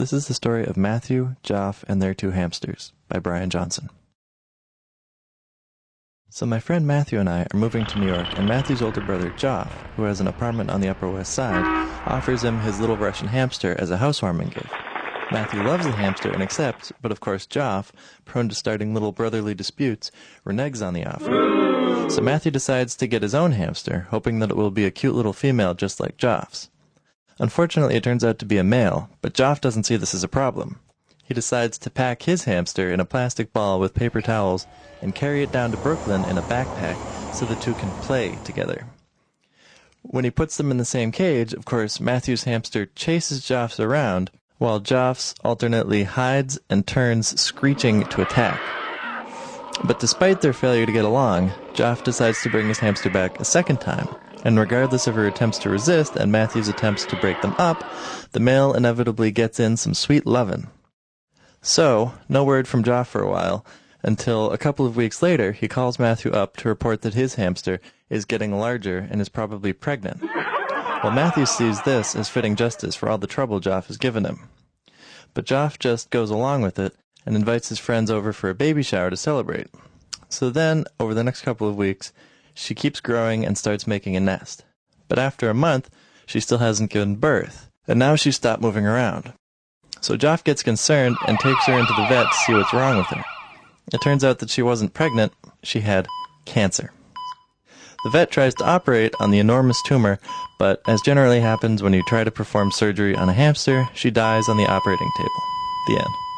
This is the story of Matthew, Geoff, and their two hamsters by Brian Johnson. So my friend Matthew and I are moving to New York, and Matthew's older brother, Geoff, who has an apartment on the Upper West Side, offers him his little Russian hamster as a housewarming gift. Matthew loves the hamster and accepts, but of course Geoff, prone to starting little brotherly disputes, reneges on the offer. So Matthew decides to get his own hamster, hoping that it will be a cute little female just like Geoff's. Unfortunately, it turns out to be a male, but Geoff doesn't see this as a problem. He decides to pack his hamster in a plastic ball with paper towels and carry it down to Brooklyn in a backpack so the two can play together. When he puts them in the same cage, of course, Matthew's hamster chases Geoff's around while Geoff's alternately hides and turns, screeching to attack. But despite their failure to get along, Geoff decides to bring his hamster back a second time, and regardless of her attempts to resist and Matthew's attempts to break them up, the male inevitably gets in some sweet lovin'. So, no word from Geoff for a while, until a couple of weeks later he calls Matthew up to report that his hamster is getting larger and is probably pregnant. Well, Matthew sees this as fitting justice for all the trouble Geoff has given him. But Geoff just goes along with it and invites his friends over for a baby shower to celebrate. So then, over the next couple of weeks, she keeps growing and starts making a nest. But after a month, she still hasn't given birth, and now she's stopped moving around. So Geoff gets concerned and takes her into the vet to see what's wrong with her. It turns out that she wasn't pregnant, she had cancer. The vet tries to operate on the enormous tumor, but as generally happens when you try to perform surgery on a hamster, she dies on the operating table. The end.